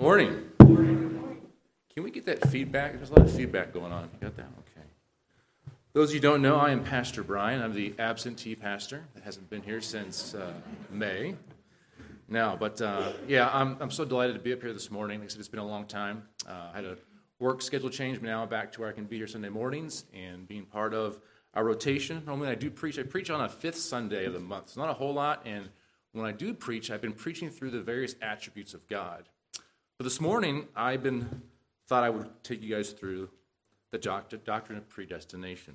Morning. Can we get that feedback? There's a lot of feedback going on. You got that? Okay. Those of you who don't know, I am Pastor Brian. I'm the absentee pastor that hasn't been here since May. Now, but I'm so delighted to be up here this morning. Like I said, it's been a long time. I had a work schedule change, but now I'm back to where I can be here Sunday mornings and being part of our rotation. Normally I preach on a fifth Sunday of the month. It's not a whole lot, and when I do preach, I've been preaching through the various attributes of God. But this morning, I thought I would take you guys through the doctrine of predestination.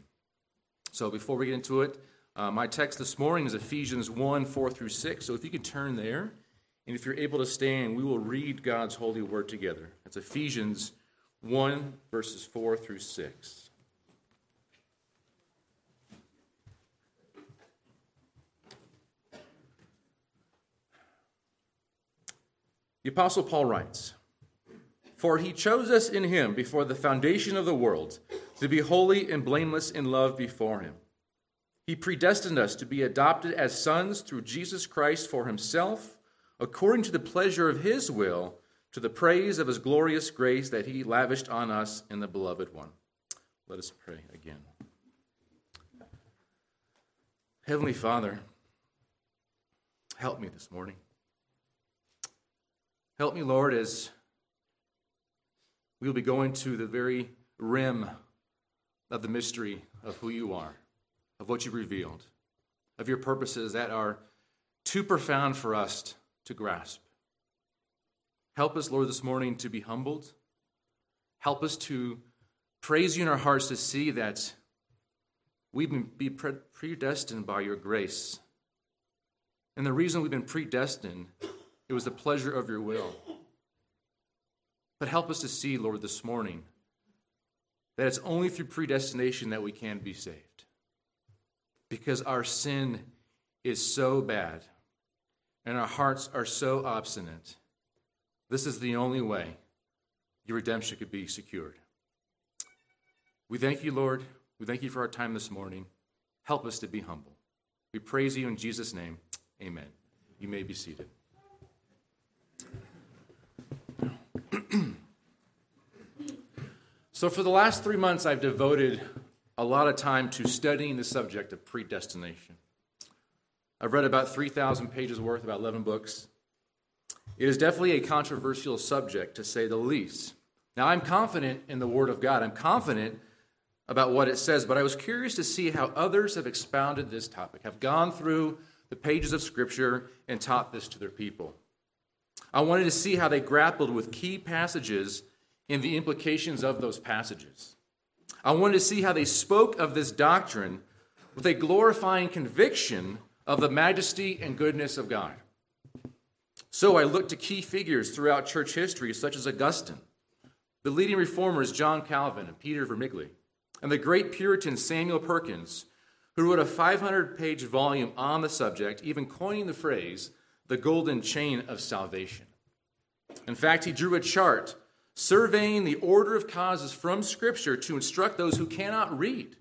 So before we get into it, my text this morning is Ephesians 1, 4 through 6. So if you could turn there, and if you're able to stand, we will read God's holy word together. That's Ephesians 1, verses 4 through 6. The Apostle Paul writes, "For he chose us in him before the foundation of the world, to be holy and blameless in love before him. He predestined us to be adopted as sons through Jesus Christ for himself, according to the pleasure of his will, to the praise of his glorious grace that he lavished on us in the Beloved One." Let us pray again. Heavenly Father, help me this morning. Help me, Lord, as we'll be going to the very rim of the mystery of who you are, of what you revealed, of your purposes that are too profound for us to grasp. Help us, Lord, this morning to be humbled. Help us to praise you in our hearts to see that we've been predestined by your grace. And the reason we've been predestined, it was the pleasure of your will. But help us to see, Lord, this morning, that it's only through predestination that we can be saved. Because our sin is so bad, and our hearts are so obstinate. This is the only way your redemption could be secured. We thank you, Lord. We thank you for our time this morning. Help us to be humble. We praise you in Jesus' name. Amen. You may be seated. So for the last 3 months, I've devoted a lot of time to studying the subject of predestination. I've read about 3,000 pages worth, about 11 books. It is definitely a controversial subject, to say the least. Now, I'm confident in the Word of God. I'm confident about what it says, but I was curious to see how others have expounded this topic, have gone through the pages of Scripture and taught this to their people. I wanted to see how they grappled with key passages and the implications of those passages. I wanted to see how they spoke of this doctrine with a glorifying conviction of the majesty and goodness of God. So I looked to key figures throughout church history, such as Augustine, the leading reformers John Calvin and Peter Vermigli, and the great Puritan Samuel Perkins, who wrote a 500-page volume on the subject, even coining the phrase, the golden chain of salvation. In fact, he drew a chart surveying the order of causes from Scripture to instruct those who cannot read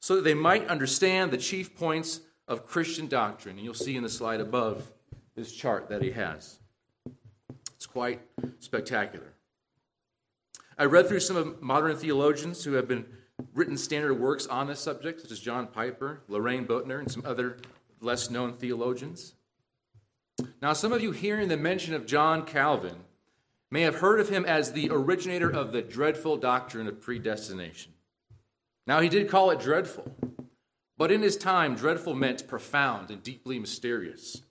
so that they might understand the chief points of Christian doctrine. And you'll see in the slide above this chart that he has. It's quite spectacular. I read through some of modern theologians who have been written standard works on this subject, such as John Piper, Lorraine Boettner, and some other less-known theologians. Now, some of you hearing the mention of John Calvin may have heard of him as the originator of the dreadful doctrine of predestination. Now, he did call it dreadful, but in his time, dreadful meant profound and deeply mysterious.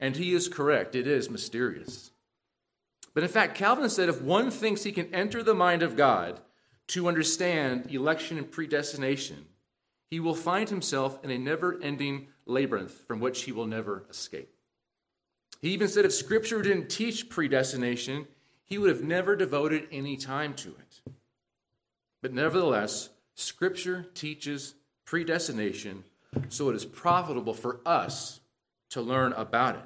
And he is correct, it is mysterious. But in fact, Calvin said if one thinks he can enter the mind of God to understand election and predestination, he will find himself in a never-ending labyrinth from which he will never escape. He even said if Scripture didn't teach predestination, he would have never devoted any time to it. But nevertheless, Scripture teaches predestination, so it is profitable for us to learn about it.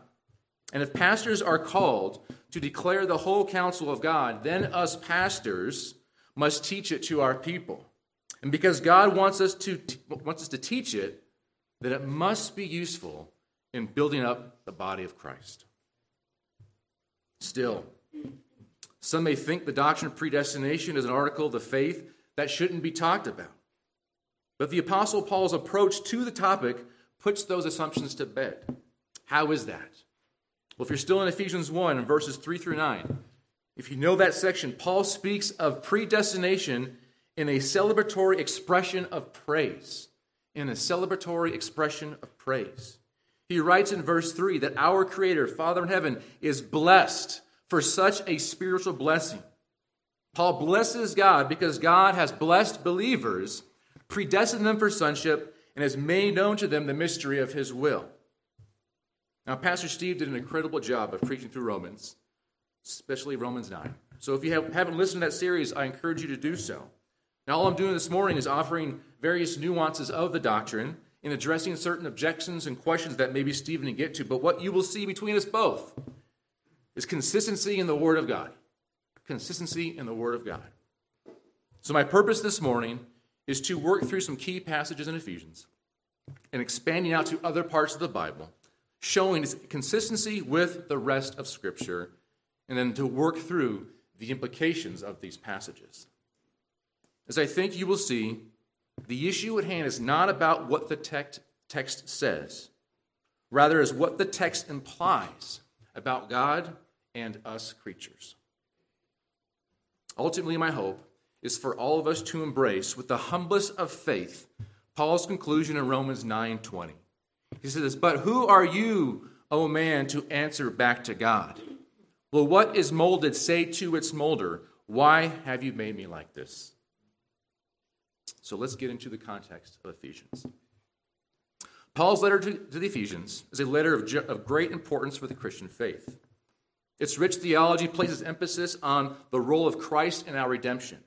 And if pastors are called to declare the whole counsel of God, then us pastors must teach it to our people. And because God wants us to teach it, then it must be useful in building up the body of Christ. Still, Some may think the doctrine of predestination is an article of the faith that shouldn't be talked about. But the Apostle Paul's approach to the topic puts those assumptions to bed. How is that? Well, if you're still in Ephesians 1, verses 3 through 9, if you know that section, Paul speaks of predestination in a celebratory expression of praise. In a celebratory expression of praise. He writes in verse 3 that our Creator, Father in heaven, is blessed for such a spiritual blessing. Paul blesses God because God has blessed believers, predestined them for sonship, and has made known to them the mystery of his will. Now, Pastor Steve did an incredible job of preaching through Romans, especially Romans 9. So if you haven't listened to that series, I encourage you to do so. Now, all I'm doing this morning is offering various nuances of the doctrine and addressing certain objections and questions that maybe Steve didn't get to. But what you will see between us both is consistency in the Word of God. Consistency in the Word of God. So my purpose this morning is to work through some key passages in Ephesians and expanding out to other parts of the Bible, showing its consistency with the rest of Scripture, and then to work through the implications of these passages. As I think you will see, the issue at hand is not about what the text says. Rather, is what the text implies about God and us creatures. Ultimately, my hope is for all of us to embrace, with the humblest of faith, Paul's conclusion in Romans 9:20. He says, "But who are you, O man, to answer back to God? Well, what is molded, say to its molder, why have you made me like this?" So let's get into the context of Ephesians. Paul's letter to the Ephesians is a letter of great importance for the Christian faith. Its rich theology places emphasis on the role of Christ in our redemption.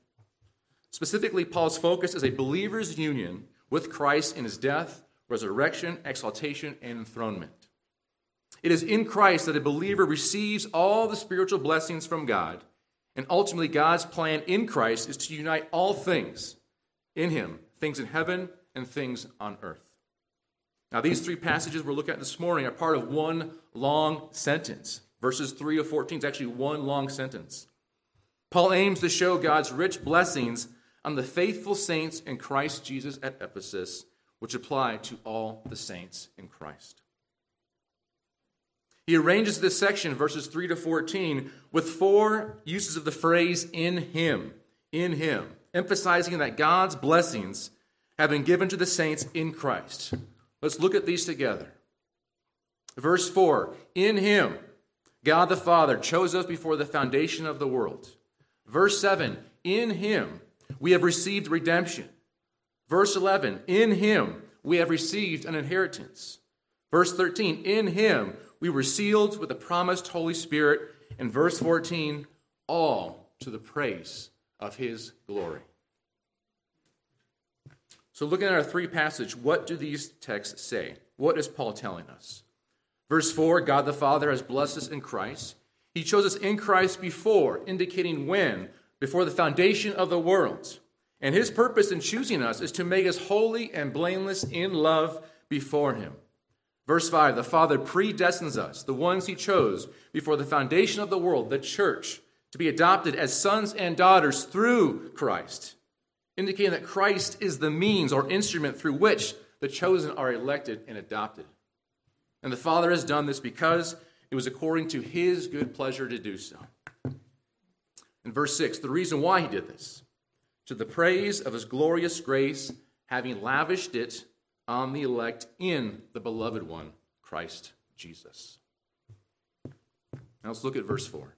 Specifically, Paul's focus is a believer's union with Christ in his death, resurrection, exaltation, and enthronement. It is in Christ that a believer receives all the spiritual blessings from God, and ultimately God's plan in Christ is to unite all things in him, things in heaven and things on earth. Now, these three passages we're looking at this morning are part of one long sentence. Verses 3 to 14 is actually one long sentence. Paul aims to show God's rich blessings on the faithful saints in Christ Jesus at Ephesus, which apply to all the saints in Christ. He arranges this section, verses 3 to 14, with four uses of the phrase in him, emphasizing that God's blessings have been given to the saints in Christ. Let's look at these together. Verse 4, in him, God the Father chose us before the foundation of the world. Verse 7, in him, we have received redemption. Verse 11, in him, we have received an inheritance. Verse 13, in him, we were sealed with the promised Holy Spirit. And verse 14, all to the praise of his glory. So looking at our three passages, what do these texts say? What is Paul telling us? Verse 4, God the Father has blessed us in Christ. He chose us in Christ before, indicating when, before the foundation of the world. And his purpose in choosing us is to make us holy and blameless in love before him. Verse 5, the Father predestines us, the ones he chose, before the foundation of the world, the church, to be adopted as sons and daughters through Christ, indicating that Christ is the means or instrument through which the chosen are elected and adopted. And the Father has done this because it was according to his good pleasure to do so. In verse 6, the reason why he did this, to the praise of his glorious grace, having lavished it on the elect in the beloved one, Christ Jesus. Now let's look at verse 4.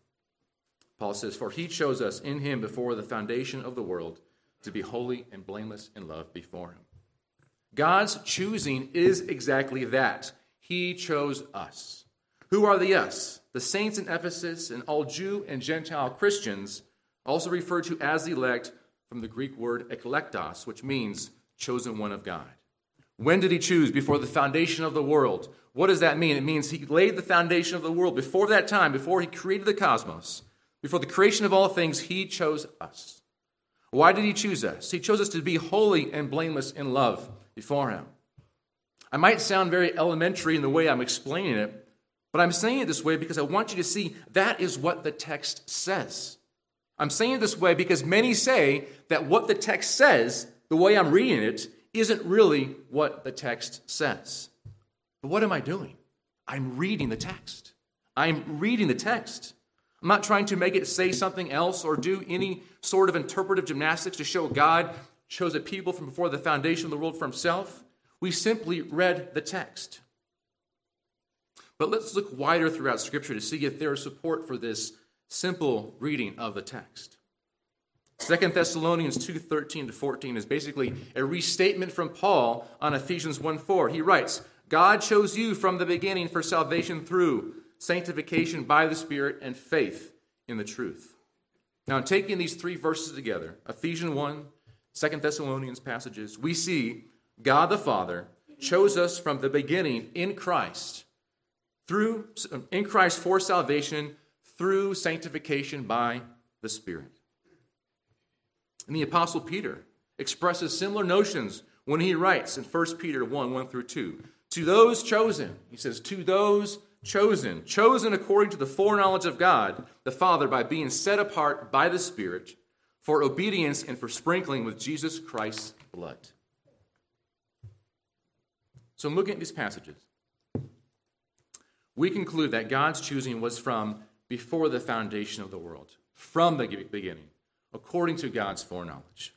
Paul says, "For he chose us in him before the foundation of the world to be holy and blameless in love before him." God's choosing is exactly that. He chose us. Who are the us? The saints in Ephesus and all Jew and Gentile Christians, also referred to as the elect from the Greek word eklektos, which means chosen one of God. When did he choose? Before the foundation of the world. What does that mean? It means he laid the foundation of the world before that time, before he created the cosmos. Before the creation of all things, he chose us. Why did he choose us? He chose us to be holy and blameless in love before him. I might sound very elementary in the way I'm explaining it, but I'm saying it this way because I want you to see that is what the text says. I'm saying it this way because many say that what the text says, the way I'm reading it, isn't really what the text says. But what am I doing? I'm reading the text. I'm reading the text. I'm not trying to make it say something else or do any sort of interpretive gymnastics to show God chose a people from before the foundation of the world for himself. We simply read the text. But let's look wider throughout Scripture to see if there is support for this simple reading of the text. 2 Thessalonians 2:13-14 is basically a restatement from Paul on Ephesians 1:4. He writes, God chose you from the beginning for salvation through sanctification by the Spirit and faith in the truth. Now, in taking these three verses together, Ephesians 1, 2 Thessalonians passages, we see God the Father chose us from the beginning in Christ for salvation through sanctification by the Spirit. And the Apostle Peter expresses similar notions when he writes in 1 Peter 1, 1-2. To those chosen, he says, to those chosen according to the foreknowledge of God, the Father, by being set apart by the Spirit for obedience and for sprinkling with Jesus Christ's blood. So I'm looking at these passages. We conclude that God's choosing was from before the foundation of the world, from the beginning, according to God's foreknowledge.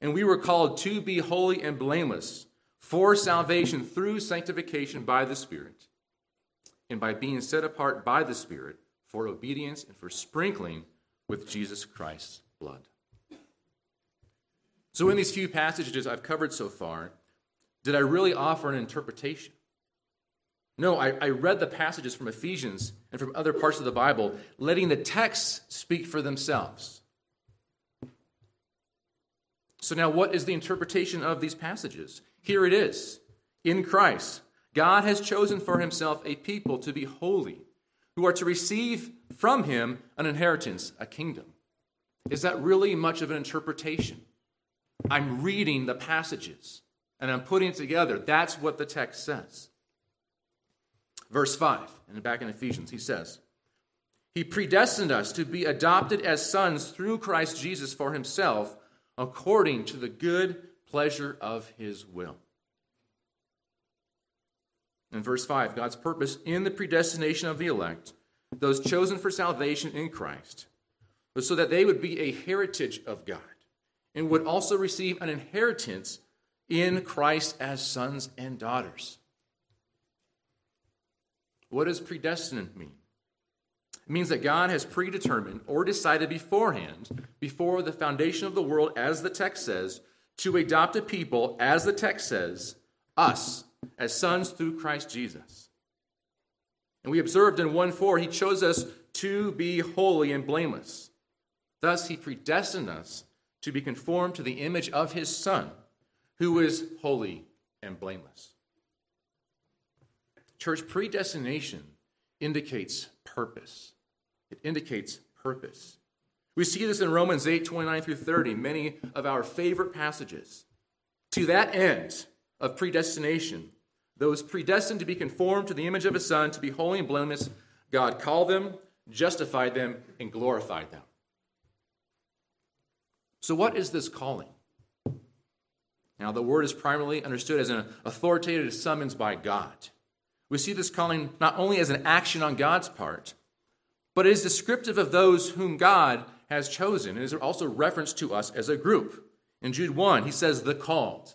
And we were called to be holy and blameless for salvation through sanctification by the Spirit, and by being set apart by the Spirit for obedience and for sprinkling with Jesus Christ's blood. So in these few passages I've covered so far, did I really offer an interpretation? No, I read the passages from Ephesians and from other parts of the Bible, letting the texts speak for themselves. So now what is the interpretation of these passages? Here it is. In Christ, God has chosen for himself a people to be holy, who are to receive from him an inheritance, a kingdom. Is that really much of an interpretation? I'm reading the passages, and I'm putting it together. That's what the text says. Verse 5, and back in Ephesians, he says, he predestined us to be adopted as sons through Christ Jesus for himself, according to the good pleasure of his will. In verse 5, God's purpose in the predestination of the elect, those chosen for salvation in Christ, was so that they would be a heritage of God and would also receive an inheritance in Christ as sons and daughters. What does predestined mean? It means that God has predetermined or decided beforehand, before the foundation of the world, as the text says, to adopt a people, as the text says, us, as sons through Christ Jesus. And we observed in 1:4, he chose us to be holy and blameless. Thus, he predestined us to be conformed to the image of his Son, who is holy and blameless. Church, predestination indicates purpose. It indicates purpose. We see this in Romans 8:29-30, many of our favorite passages. To that end of predestination, those predestined to be conformed to the image of his Son, to be holy and blameless, God called them, justified them, and glorified them. So what is this calling? Now, the word is primarily understood as an authoritative summons by God. We see this calling not only as an action on God's part, but it is descriptive of those whom God has chosen. It is also referenced to us as a group. In Jude 1, he says, the called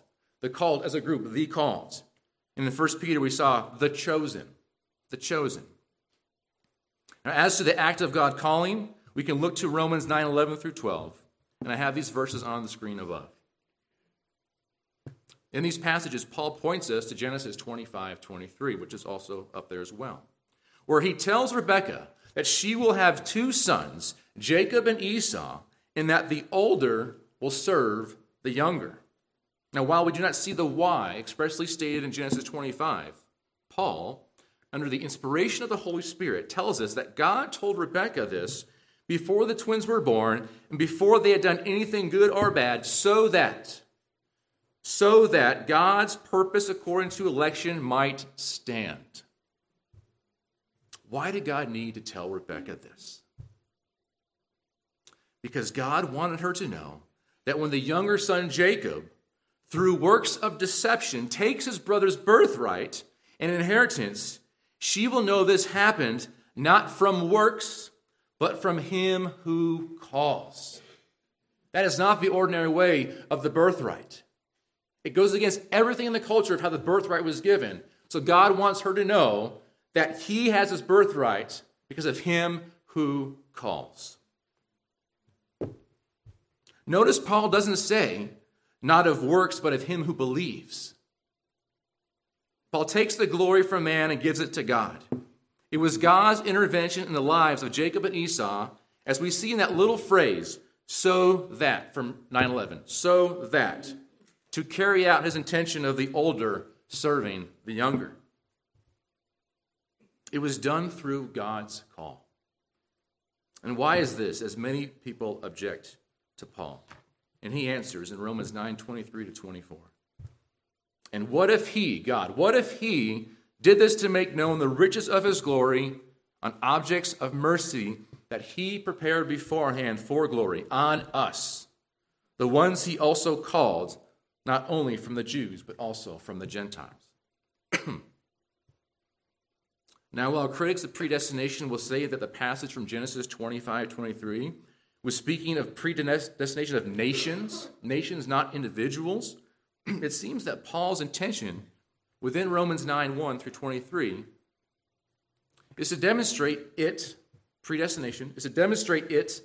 as a group, the called. And in 1 Peter, we saw the chosen, the chosen. Now, as to the act of God calling, we can look to Romans 9:11-12, and I have these verses on the screen above. In these passages, Paul points us to Genesis 25:23, which is also up there as well, where he tells Rebekah that she will have two sons, Jacob and Esau, and that the older will serve the younger. Now, while we do not see the why expressly stated in Genesis 25, Paul, under the inspiration of the Holy Spirit, tells us that God told Rebekah this before the twins were born and before they had done anything good or bad, so that God's purpose according to election might stand. Why did God need to tell Rebekah this? because God wanted her to know that when the younger son Jacob, through works of deception, takes his brother's birthright and inheritance, she will know this happened not from works, but from him who calls. That is not the ordinary way of the birthright. It goes against everything in the culture of how the birthright was given. So God wants her to know that he has his birthright because of him who calls. Notice Paul doesn't say, not of works, but of him who believes. Paul takes the glory from man and gives it to God. It was God's intervention in the lives of Jacob and Esau, as we see in that little phrase, so that, from 9:11, so that, to carry out his intention of the older serving the younger. It was done through God's call. And why is this? As many people object to Paul. And he answers in Romans 9:23-24. And what if he, God, what if he did this to make known the riches of his glory on objects of mercy that he prepared beforehand for glory, on us, the ones he also called, not only from the Jews, but also from the Gentiles? Now, while critics of predestination will say that the passage from Genesis 25:23 was speaking of predestination of nations, not individuals, it seems that Paul's intention within Romans 9:1-23 is to demonstrate it, predestination, is to demonstrate it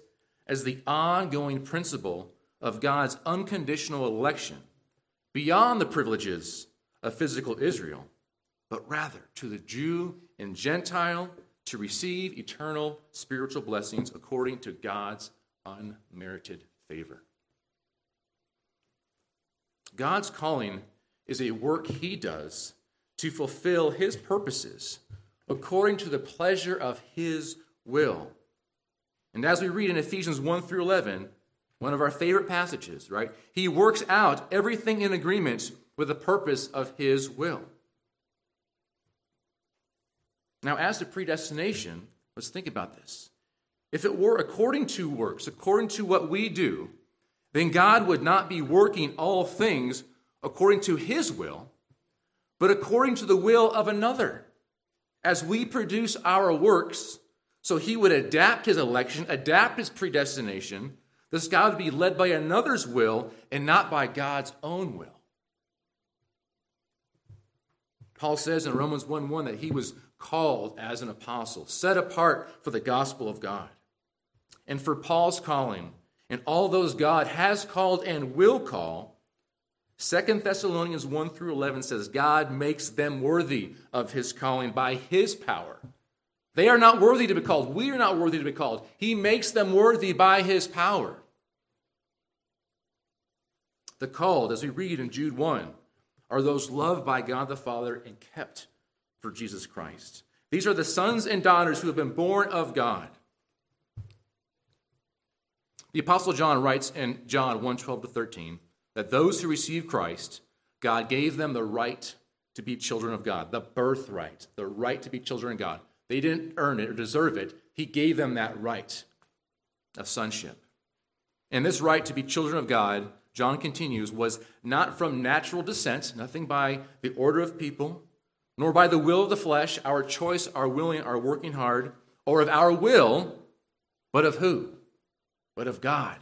as the ongoing principle of God's unconditional election beyond the privileges of physical Israel, but rather to the Jew and Gentile to receive eternal spiritual blessings according to God's unmerited favor. God's calling is a work he does to fulfill his purposes according to the pleasure of his will. And as we read in Ephesians 1-11, one of our favorite passages, right? He works out everything in agreement with the purpose of his will. Now, as to predestination, let's think about this. If it were according to works, according to what we do, then God would not be working all things according to his will, but according to the will of another. As we produce our works, so he would adapt his election, adapt his predestination, this God would be led by another's will and not by God's own will. Paul says in Romans 1:1 that he was called as an apostle, set apart for the gospel of God. And for Paul's calling, and all those God has called and will call, 2 Thessalonians 1-11 says, God makes them worthy of his calling by his power. They are not worthy to be called. We are not worthy to be called. He makes them worthy by his power. The called, as we read in Jude 1, are those loved by God the Father and kept for Jesus Christ. These are the sons and daughters who have been born of God. The Apostle John writes in John 1:12-13 that those who receive Christ, God gave them the right to be children of God, the birthright, the right to be children of God. They didn't earn it or deserve it. He gave them that right of sonship. And this right to be children of God, John continues, was not from natural descent, nothing by the order of people, nor by the will of the flesh, our choice, our willing, our working hard, or of our will, but of who? But of God.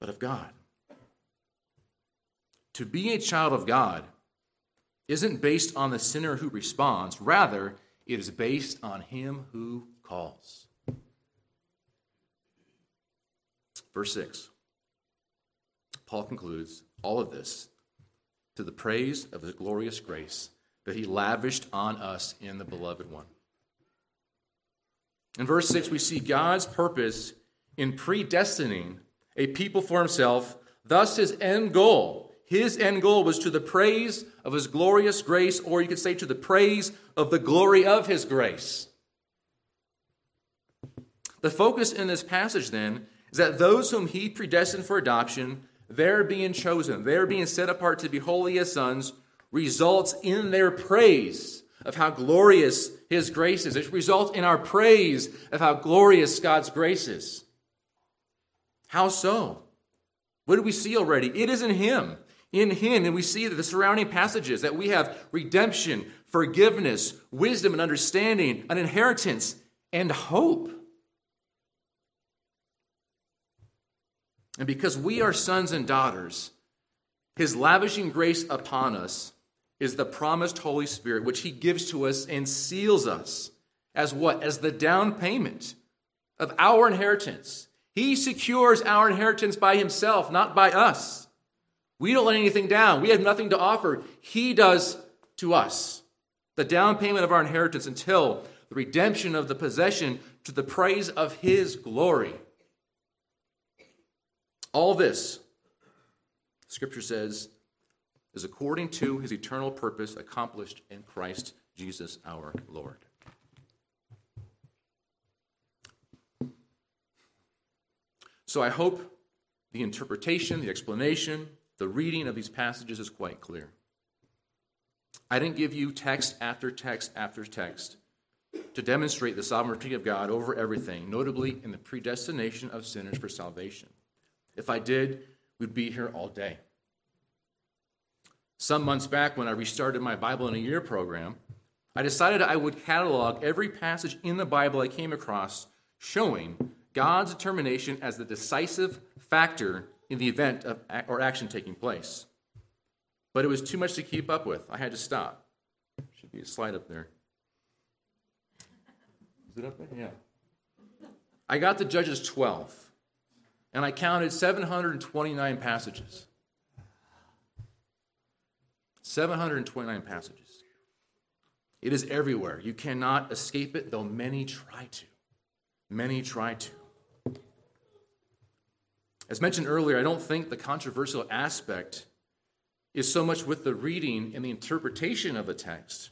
But of God. To be a child of God isn't based on the sinner who responds. Rather, it is based on him who calls. Verse 6. Paul concludes all of this to the praise of his glorious grace that he lavished on us in the beloved one. In verse 6, we see God's purpose in predestining a people for himself. Thus his end goal was to the praise of his glorious grace, or you could say to the praise of the glory of his grace. The focus in this passage then is that those whom he predestined for adoption, their being chosen, their being set apart to be holy as sons, results in their praise of how glorious his grace is. It results in our praise of how glorious God's grace is. How so? What do we see already? It is in him. In him, and we see that the surrounding passages, that we have redemption, forgiveness, wisdom and understanding, an inheritance, and hope. And because we are sons and daughters, his lavishing grace upon us is the promised Holy Spirit, which he gives to us and seals us as what? As the down payment of our inheritance. He secures our inheritance by himself, not by us. We don't let anything down. We have nothing to offer. He does to us the down payment of our inheritance until the redemption of the possession to the praise of his glory. All this, Scripture says, is according to his eternal purpose accomplished in Christ Jesus our Lord. So I hope the interpretation, the explanation, the reading of these passages is quite clear. I didn't give you text after text after text to demonstrate the sovereignty of God over everything, notably in the predestination of sinners for salvation. If I did, we'd be here all day. Some months back, when I restarted my Bible in a Year program, I decided I would catalog every passage in the Bible I came across, showing God's determination as the decisive factor in the event of or action taking place. But it was too much to keep up with. I had to stop. Should be a slide up there. Is it up there? Yeah. I got to Judges 12, and I counted 729 passages. 729 passages. It is everywhere. You cannot escape it, though many try to. Many try to. As mentioned earlier, I don't think the controversial aspect is so much with the reading and the interpretation of a text.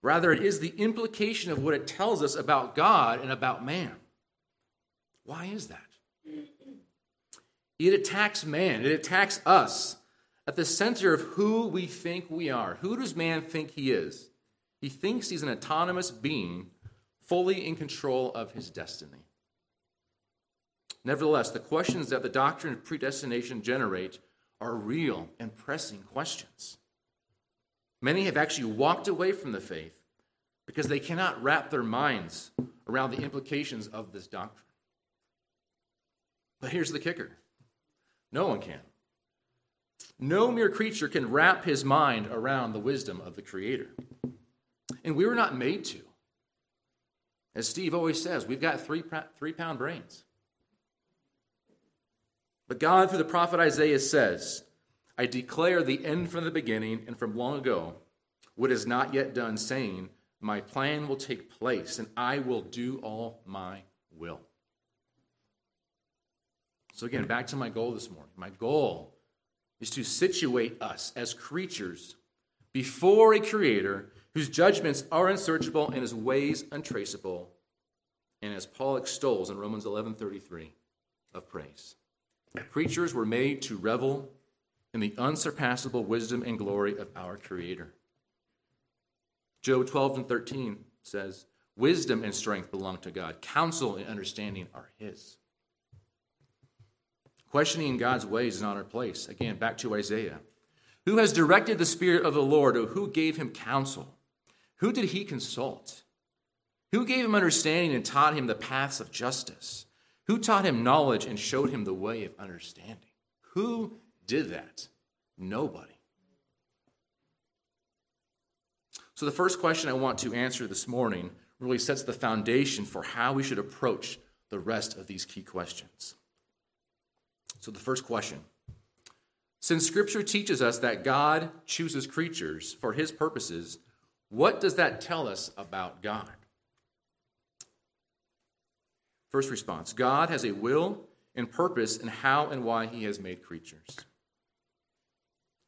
Rather, it is the implication of what it tells us about God and about man. Why is that? It attacks man. It attacks us at the center of who we think we are. Who does man think he is? He thinks he's an autonomous being fully in control of his destiny. Nevertheless, the questions that the doctrine of predestination generate are real and pressing questions. Many have actually walked away from the faith because they cannot wrap their minds around the implications of this doctrine. But here's the kicker. No one can. No mere creature can wrap his mind around the wisdom of the Creator. And we were not made to. As Steve always says, we've got three-pound brains. But God, through the prophet Isaiah, says, I declare the end from the beginning and from long ago, what is not yet done, saying, my plan will take place, and I will do all my will. So again, back to my goal this morning. My goal is to situate us as creatures before a Creator whose judgments are unsearchable and his ways untraceable, and as Paul extols in Romans 11:33, of praise. Creatures were made to revel in the unsurpassable wisdom and glory of our Creator. Job 12:13 says, wisdom and strength belong to God. Counsel and understanding are his. Questioning God's ways is not our place. Again, back to Isaiah. Who has directed the Spirit of the Lord, or who gave him counsel? Who did he consult? Who gave him understanding and taught him the paths of justice? Who taught him knowledge and showed him the way of understanding? Who did that? Nobody. So the first question I want to answer this morning really sets the foundation for how we should approach the rest of these key questions. So the first question, since Scripture teaches us that God chooses creatures for his purposes, what does that tell us about God? First response, God has a will and purpose in how and why he has made creatures.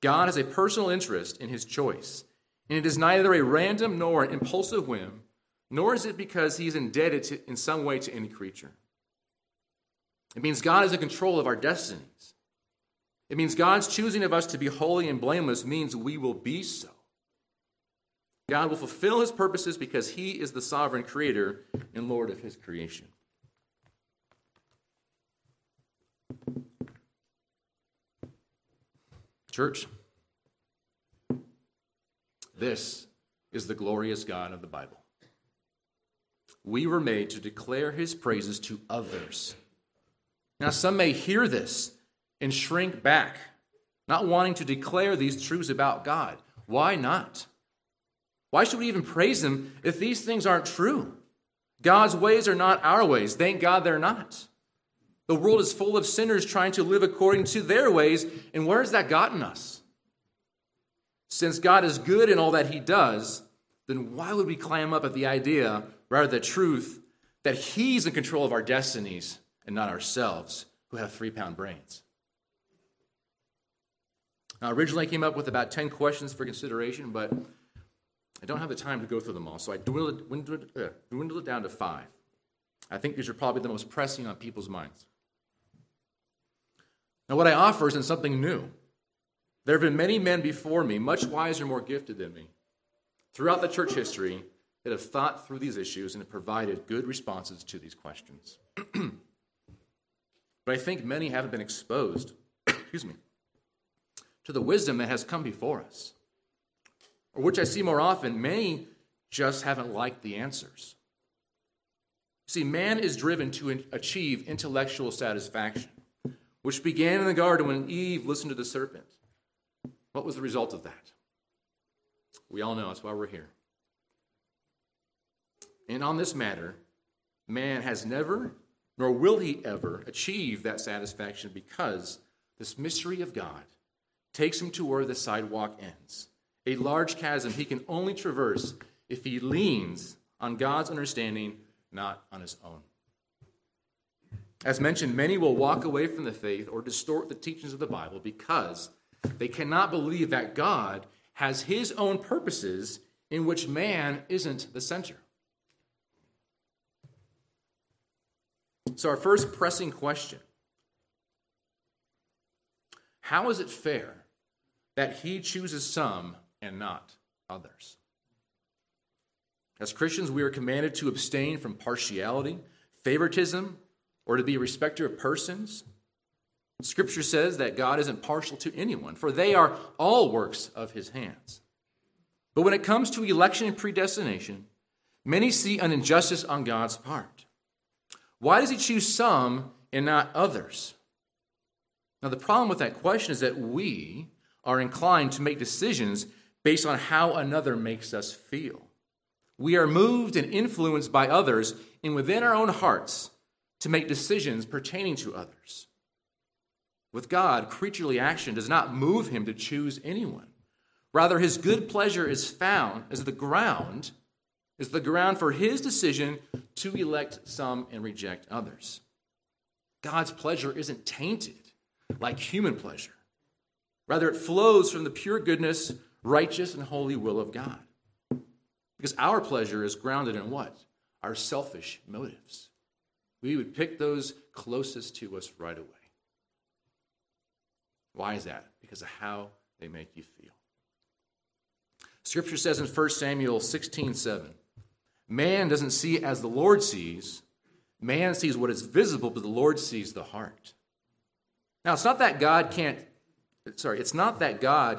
God has a personal interest in his choice, and it is neither a random nor an impulsive whim, nor is it because he is indebted in some way to any creature. It means God is in control of our destinies. It means God's choosing of us to be holy and blameless means we will be so. God will fulfill his purposes because he is the sovereign Creator and Lord of his creation. Church, this is the glorious God of the Bible. We were made to declare his praises to others. Now, some may hear this and shrink back, not wanting to declare these truths about God. Why not? Why should we even praise him if these things aren't true? God's ways are not our ways. Thank God they're not. The world is full of sinners trying to live according to their ways, and where has that gotten us? Since God is good in all that he does, then why would we clam up at the idea, rather the truth, that he's in control of our destinies and not ourselves, who have 3-pound brains? Now, originally I came up with about 10 questions for consideration, but I don't have the time to go through them all, so I dwindled it down to 5. I think these are probably the most pressing on people's minds. Now, what I offer isn't something new. There have been many men before me, much wiser, more gifted than me, throughout the church history that have thought through these issues and have provided good responses to these questions. But I think many haven't been exposed, to the wisdom that has come before us, or which I see more often, many just haven't liked the answers. See, man is driven to achieve intellectual satisfaction, which began in the garden when Eve listened to the serpent. What was the result of that? We all know. That's why we're here. And on this matter, man has never, nor will he ever, achieve that satisfaction because this mystery of God takes him to where the sidewalk ends, a large chasm he can only traverse if he leans on God's understanding, not on his own. As mentioned, many will walk away from the faith or distort the teachings of the Bible because they cannot believe that God has his own purposes in which man isn't the center. So our first pressing question: how is it fair that he chooses some and not others? As Christians, we are commanded to abstain from partiality, favoritism, or to be a respecter of persons. Scripture says that God isn't partial to anyone, for they are all works of his hands. But when it comes to election and predestination, many see an injustice on God's part. Why does he choose some and not others? Now, the problem with that question is that we are inclined to make decisions based on how another makes us feel. We are moved and influenced by others and within our own hearts to make decisions pertaining to others. With God, creaturely action does not move him to choose anyone. Rather, his good pleasure is found as the ground for his decision to elect some and reject others. God's pleasure isn't tainted like human pleasure. Rather, it flows from the pure goodness, righteous, and holy will of God. Because our pleasure is grounded in what? Our selfish motives. We would pick those closest to us right away. Why is that? Because of how they make you feel. Scripture says in 1 Samuel 16:7, man doesn't see as the Lord sees. Man sees what is visible, but the Lord sees the heart. Now, it's not that God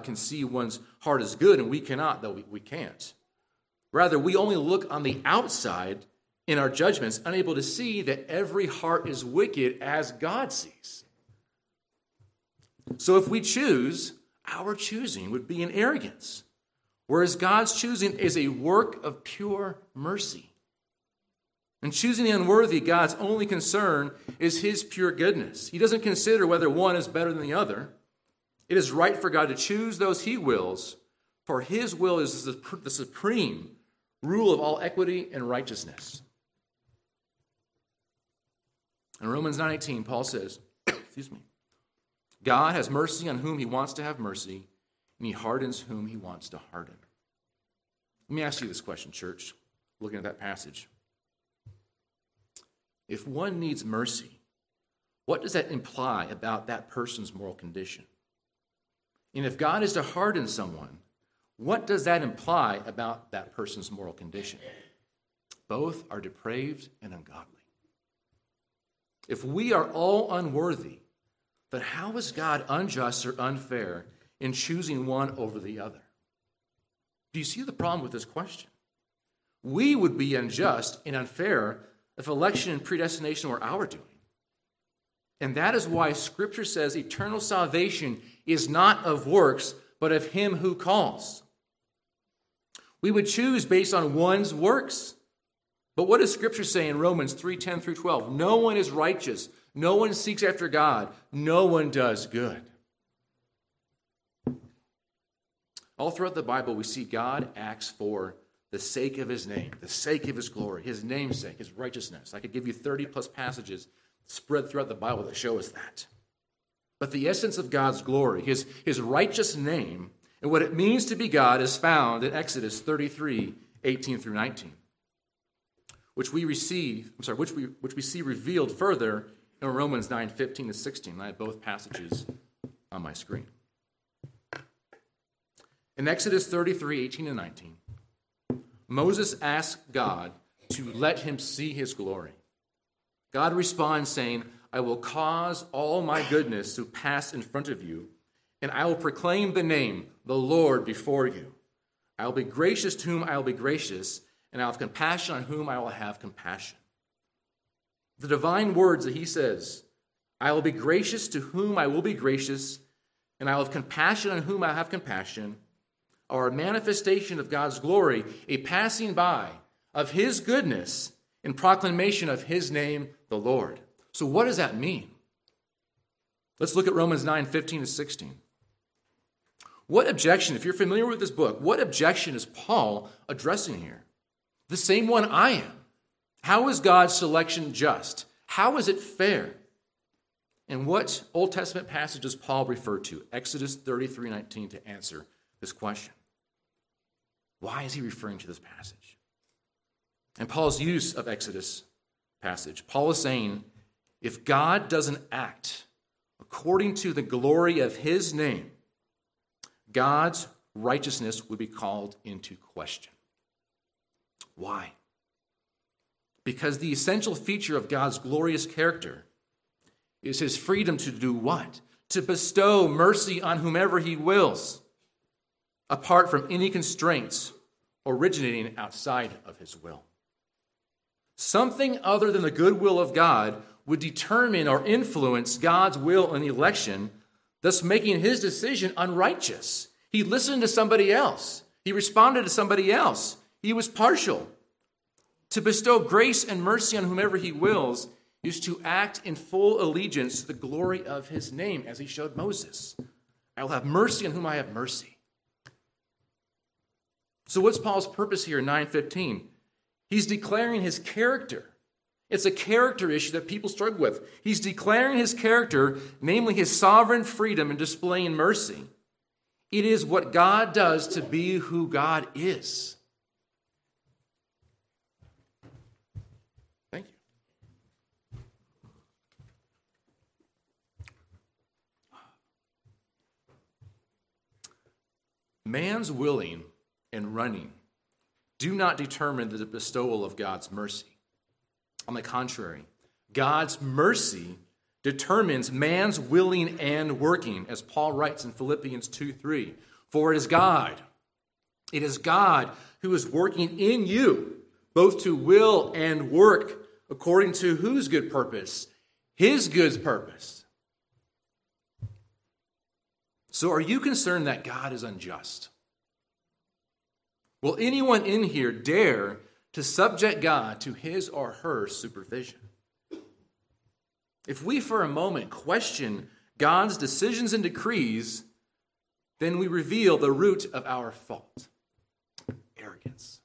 can see one's heart as good and we cannot, though we can't. Rather, we only look on the outside in our judgments, unable to see that every heart is wicked as God sees. So if we choose, our choosing would be in arrogance, whereas God's choosing is a work of pure mercy. And choosing the unworthy, God's only concern is his pure goodness. He doesn't consider whether one is better than the other. It is right for God to choose those he wills, for his will is the supreme rule of all equity and righteousness. In Romans 9:18, Paul says, God has mercy on whom he wants to have mercy, and he hardens whom he wants to harden. Let me ask you this question, church, looking at that passage. If one needs mercy, what does that imply about that person's moral condition? And if God is to harden someone, what does that imply about that person's moral condition? Both are depraved and ungodly. If we are all unworthy, then how is God unjust or unfair in choosing one over the other. Do you see the problem with this question? We would be unjust and unfair if election and predestination were our doing. And that is why Scripture says eternal salvation is not of works, but of him who calls. We would choose based on one's works. But what does Scripture say in Romans 3:10 through 12? No one is righteous. No one seeks after God. No one does good. All throughout the Bible, we see God acts for the sake of his name, the sake of his glory, his namesake, his righteousness. I could give you 30-plus passages spread throughout the Bible that show us that. But the essence of God's glory, his righteous name, and what it means to be God is found in Exodus 33:18 through 19, which we see revealed further in Romans 9:15 to 16. And I have both passages on my screen. In Exodus 33:18 and 19, Moses asked God to let him see his glory. God responds saying, I will cause all my goodness to pass in front of you, and I will proclaim the name, the Lord, before you. I will be gracious to whom I will be gracious, and I will have compassion on whom I will have compassion. The divine words that he says, I will be gracious to whom I will be gracious, and I will have compassion on whom I have compassion, are a manifestation of God's glory, a passing by of his goodness and proclamation of his name, the Lord. So what does that mean? Let's look at Romans 9:15 to 16. What objection, if you're familiar with this book, what objection is Paul addressing here? The same one I am. How is God's selection just? How is it fair? And what Old Testament passage does Paul refer to? Exodus 33:19 to answer this question. Why is he referring to this passage? And Paul's use of Exodus passage. Paul is saying, if God doesn't act according to the glory of his name, God's righteousness would be called into question. Why? Because the essential feature of God's glorious character is his freedom to do what? To bestow mercy on whomever he wills, apart from any constraints originating outside of his will. Something other than the good will of God would determine or influence God's will in election, thus making his decision unrighteous. He listened to somebody else. He responded to somebody else. He was partial. To bestow grace and mercy on whomever he wills is to act in full allegiance to the glory of his name, as he showed Moses. I will have mercy on whom I have mercy. So what's Paul's purpose here in 9:15? He's declaring his character. It's a character issue that people struggle with. He's declaring his character, namely his sovereign freedom and displaying mercy. It is what God does to be who God is. Thank you. Man's willing and running do not determine the bestowal of God's mercy. On the contrary, God's mercy determines man's willing and working, as Paul writes in Philippians 2:3. For it is God who is working in you, both to will and work according to whose good purpose? His good purpose. So are you concerned that God is unjust? Will anyone in here dare to subject God to his or her supervision? If we for a moment question God's decisions and decrees, then we reveal the root of our fault: arrogance.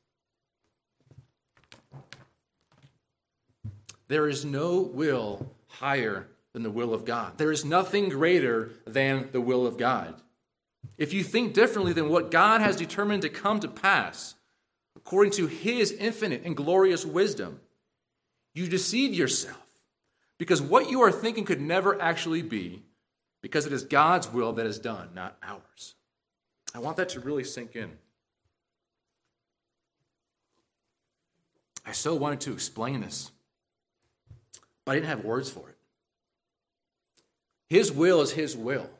There is no will higher than the will of God. There is nothing greater than the will of God. If you think differently than what God has determined to come to pass, according to his infinite and glorious wisdom, you deceive yourself, because what you are thinking could never actually be, because it is God's will that is done, not ours. I want that to really sink in. I so wanted to explain this, but I didn't have words for it. His will is his will.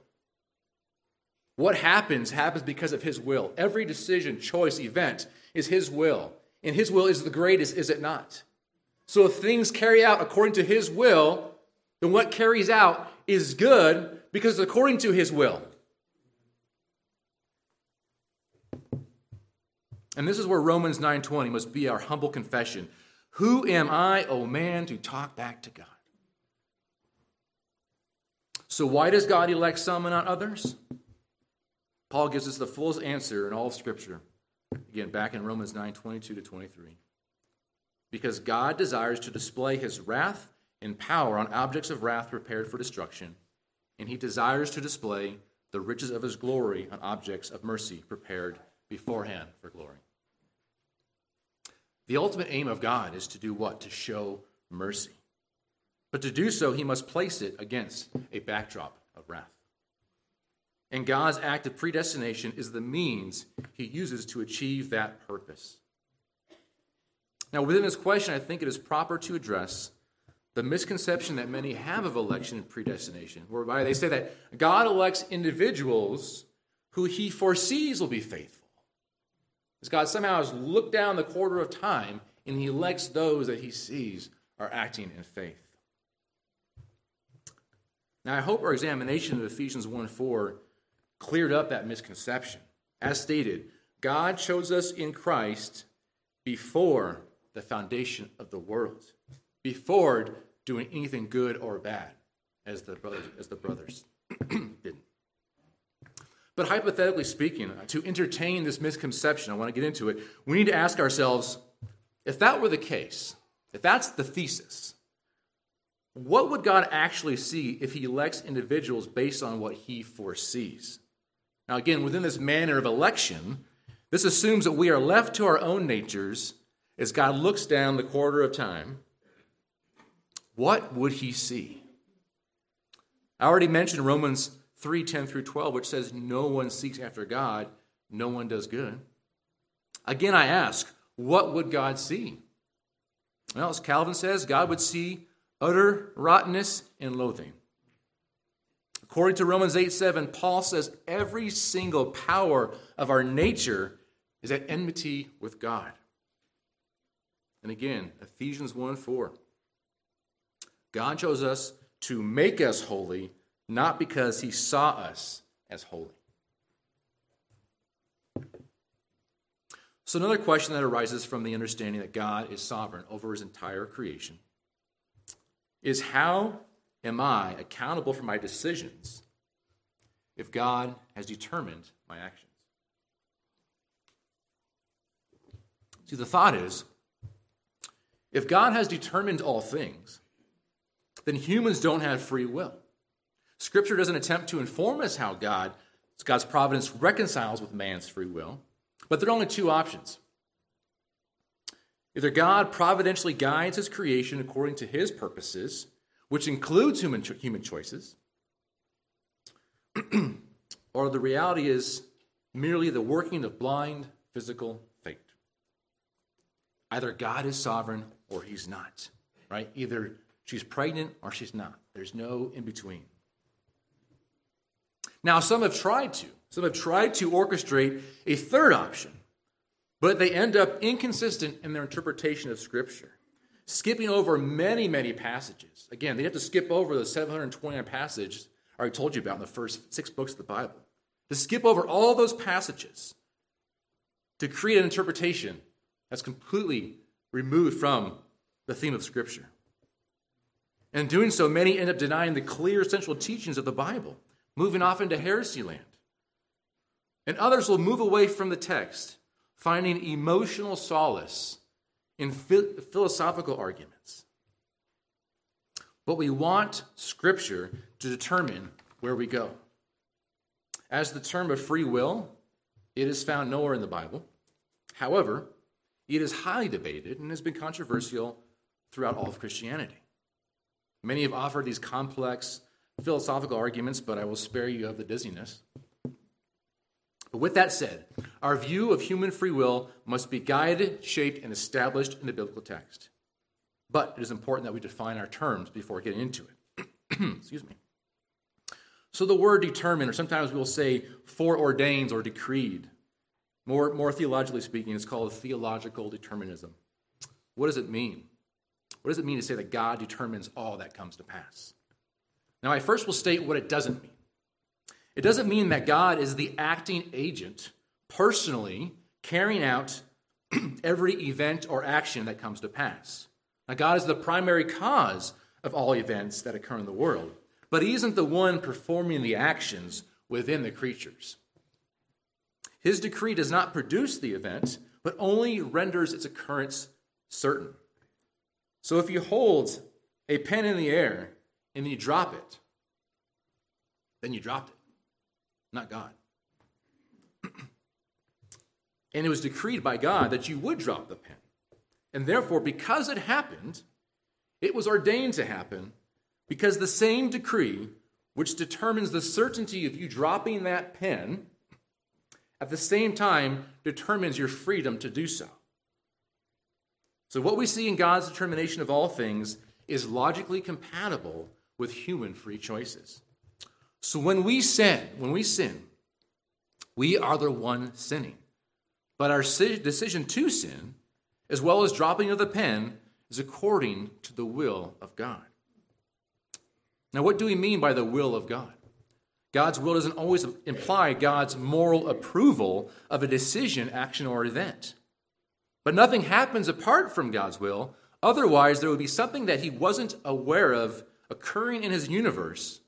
What happens because of his will. Every decision, choice, event is his will. And his will is the greatest, is it not? So if things carry out according to his will, then what carries out is good because it's according to his will. And this is where Romans 9:20 must be our humble confession. Who am I, O man, to talk back to God? So why does God elect some and not others? Paul gives us the fullest answer in all of Scripture. Again, back in Romans 9:22-23. Because God desires to display his wrath and power on objects of wrath prepared for destruction, and he desires to display the riches of his glory on objects of mercy prepared beforehand for glory. The ultimate aim of God is to do what? To show mercy. But to do so, he must place it against a backdrop of wrath. And God's act of predestination is the means he uses to achieve that purpose. Now, within this question, I think it is proper to address the misconception that many have of election and predestination, whereby they say that God elects individuals who he foresees will be faithful. As God somehow has looked down the corridor of time and he elects those that he sees are acting in faith. Now, I hope our examination of Ephesians 1:4 cleared up that misconception. As stated, God chose us in Christ before the foundation of the world, before doing anything good or bad, as the brothers did. But hypothetically speaking, to entertain this misconception, I want to get into it, we need to ask ourselves, if that were the case, if that's the thesis, what would God actually see if he elects individuals based on what he foresees? Now again, within this manner of election, this assumes that we are left to our own natures as God looks down the corridor of time. What would he see? I already mentioned Romans 3:10-12, which says, no one seeks after God, no one does good. Again, I ask, what would God see? Well, as Calvin says, God would see utter rottenness and loathing. According to Romans 8:7, Paul says every single power of our nature is at enmity with God. And again, Ephesians 1:4, God chose us to make us holy, not because he saw us as holy. So another question that arises from the understanding that God is sovereign over his entire creation is, how am I accountable for my decisions if God has determined my actions? See, the thought is, if God has determined all things, then humans don't have free will. Scripture doesn't attempt to inform us how God's providence reconciles with man's free will, but there are only two options. Either God providentially guides his creation according to his purposes, which includes human choices, or the reality is merely the working of blind physical fate. Either God is sovereign or he's not, right? Either she's pregnant or she's not. There's no in between. Now, some have tried to orchestrate a third option, but they end up inconsistent in their interpretation of Scripture, skipping over many, many passages. Again, they have to skip over the 729 passages I already told you about in the first 6 books of the Bible. To skip over all those passages to create an interpretation that's completely removed from the theme of Scripture. And in doing so, many end up denying the clear central teachings of the Bible, moving off into heresy land. And others will move away from the text, finding emotional solace in philosophical arguments. But we want Scripture to determine where we go. As the term of free will, it is found nowhere in the Bible. However, it is highly debated and has been controversial throughout all of Christianity. Many have offered these complex philosophical arguments, but I will spare you of the dizziness. But with that said, our view of human free will must be guided, shaped, and established in the biblical text. But it is important that we define our terms before getting into it. Excuse me. So the word determined, or sometimes we'll say foreordains or decreed, more theologically speaking, it's called theological determinism. What does it mean? What does it mean to say that God determines all that comes to pass? Now, I first will state what it doesn't mean. It doesn't mean that God is the acting agent personally carrying out every event or action that comes to pass. Now, God is the primary cause of all events that occur in the world, but he isn't the one performing the actions within the creatures. His decree does not produce the event, but only renders its occurrence certain. So if you hold a pen in the air and you drop it, then you dropped it, not God. And it was decreed by God that you would drop the pen. And therefore, because it happened, it was ordained to happen, because the same decree which determines the certainty of you dropping that pen at the same time determines your freedom to do so. So what we see in God's determination of all things is logically compatible with human free choices. So when we sin, we are the one sinning. But our decision to sin, as well as dropping of the pen, is according to the will of God. Now, what do we mean by the will of God? God's will doesn't always imply God's moral approval of a decision, action, or event. But nothing happens apart from God's will. Otherwise, there would be something that he wasn't aware of occurring in his universe.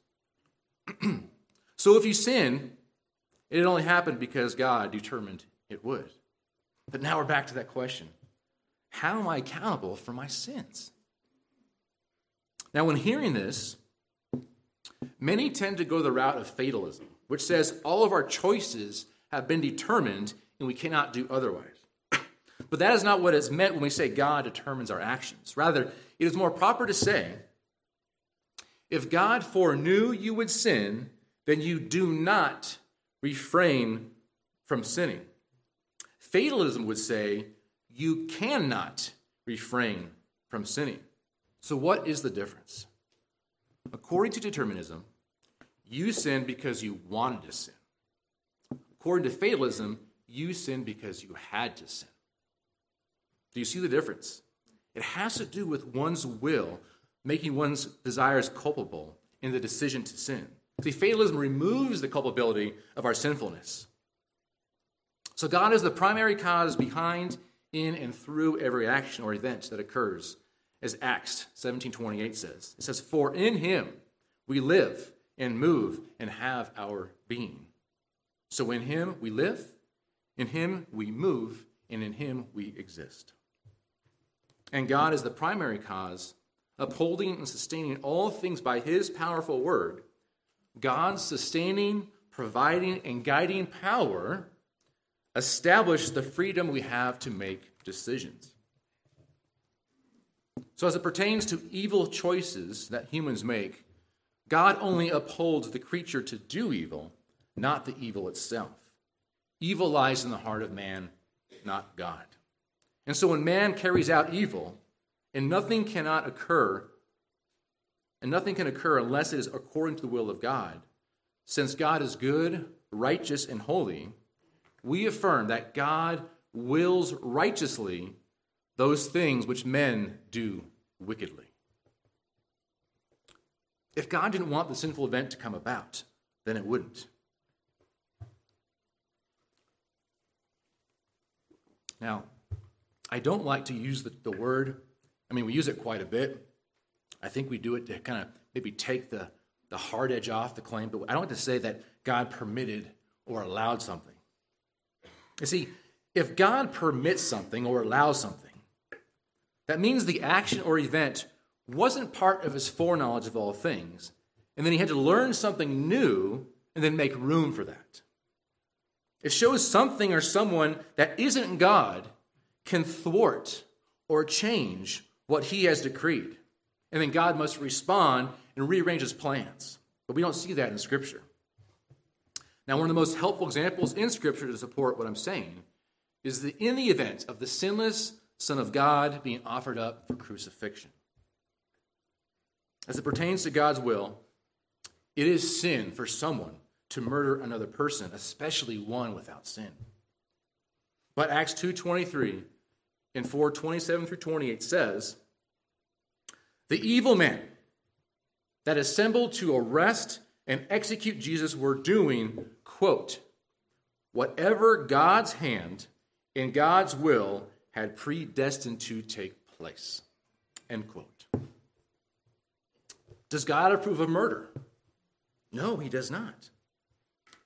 So if you sin, it only happened because God determined it would. But now we're back to that question. How am I accountable for my sins? Now, when hearing this, many tend to go the route of fatalism, which says all of our choices have been determined and we cannot do otherwise. But that is not what is meant when we say God determines our actions. Rather, it is more proper to say, if God foreknew you would sin, then you do not refrain from sinning. Fatalism would say you cannot refrain from sinning. So what is the difference? According to determinism, you sin because you wanted to sin. According to fatalism, you sin because you had to sin. Do you see the difference? It has to do with one's will, making one's desires culpable in the decision to sin. See, fatalism removes the culpability of our sinfulness. So God is the primary cause behind, in, and through every action or event that occurs, as Acts 17:28 says. It says, "For in him we live and move and have our being." So in him we live, in him we move, and in him we exist. And God is the primary cause, upholding and sustaining all things by his powerful word. God's sustaining, providing, and guiding power established the freedom we have to make decisions. So as it pertains to evil choices that humans make, God only upholds the creature to do evil, not the evil itself. Evil lies in the heart of man, not God. And so when man carries out evil, nothing can occur unless it is according to the will of God. Since God is good, righteous, and holy, we affirm that God wills righteously those things which men do wickedly. If God didn't want the sinful event to come about, then it wouldn't. Now, I don't like to use the word. I mean, we use it quite a bit. I think we do it to kind of maybe take the hard edge off the claim, but I don't like to say that God permitted or allowed something. You see, if God permits something or allows something, that means the action or event wasn't part of his foreknowledge of all things, and then he had to learn something new and then make room for that. It shows something or someone that isn't God can thwart or change what he has decreed. And then God must respond and rearrange his plans. But we don't see that in Scripture. Now, one of the most helpful examples in Scripture to support what I'm saying is that in the event of the sinless Son of God being offered up for crucifixion. As it pertains to God's will, It is sin for someone to murder another person, especially one without sin. But Acts 2:23 and 4:27 through 28 says, the evil men that assembled to arrest and execute Jesus were doing, quote, whatever God's hand and God's will had predestined to take place, end quote. Does God approve of murder? No, he does not.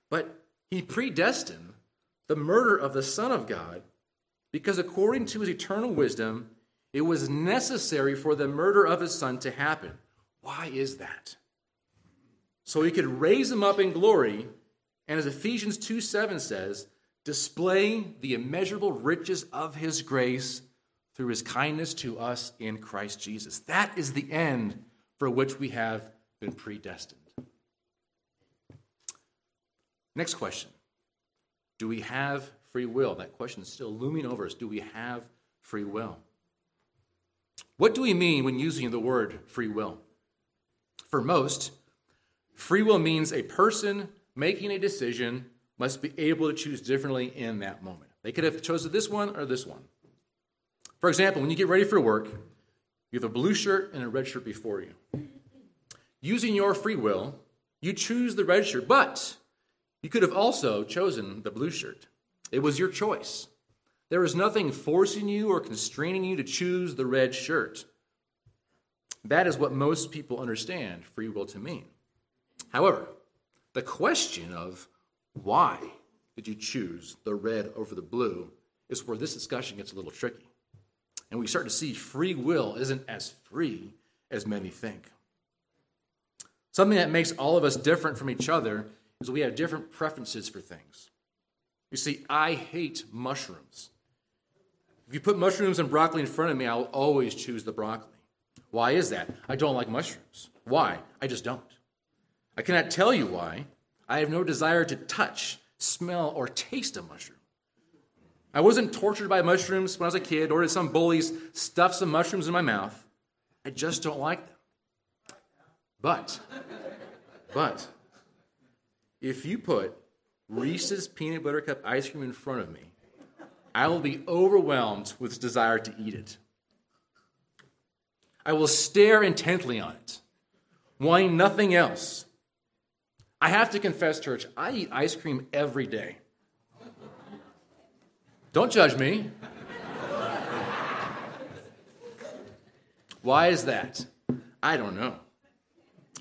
But he predestined the murder of the Son of God because according to his eternal wisdom, it was necessary for the murder of his Son to happen. Why is that? So he could raise him up in glory, and as Ephesians 2:7 says, displaying the immeasurable riches of his grace through his kindness to us in Christ Jesus. That is the end for which we have been predestined. Next question. Do we have free will? That question is still looming over us. Do we have free will? What do we mean when using the word free will? For most, free will means a person making a decision must be able to choose differently in that moment. They could have chosen this one or this one. For example, when you get ready for work, you have a blue shirt and a red shirt before you. Using your free will, you choose the red shirt, but you could have also chosen the blue shirt. It was your choice. There is nothing forcing you or constraining you to choose the red shirt. That is what most people understand free will to mean. However, the question of why did you choose the red over the blue is where this discussion gets a little tricky. And we start to see free will isn't as free as many think. Something that makes all of us different from each other is we have different preferences for things. You see, I hate mushrooms. If you put mushrooms and broccoli in front of me, I will always choose the broccoli. Why is that? I don't like mushrooms. Why? I just don't. I cannot tell you why. I have no desire to touch, smell, or taste a mushroom. I wasn't tortured by mushrooms when I was a kid, or did some bullies stuff some mushrooms in my mouth. I just don't like them. But, if you put Reese's peanut butter cup ice cream in front of me, I will be overwhelmed with desire to eat it. I will stare intently on it, wanting nothing else. I have to confess, church, I eat ice cream every day. Don't judge me. Why is that? I don't know.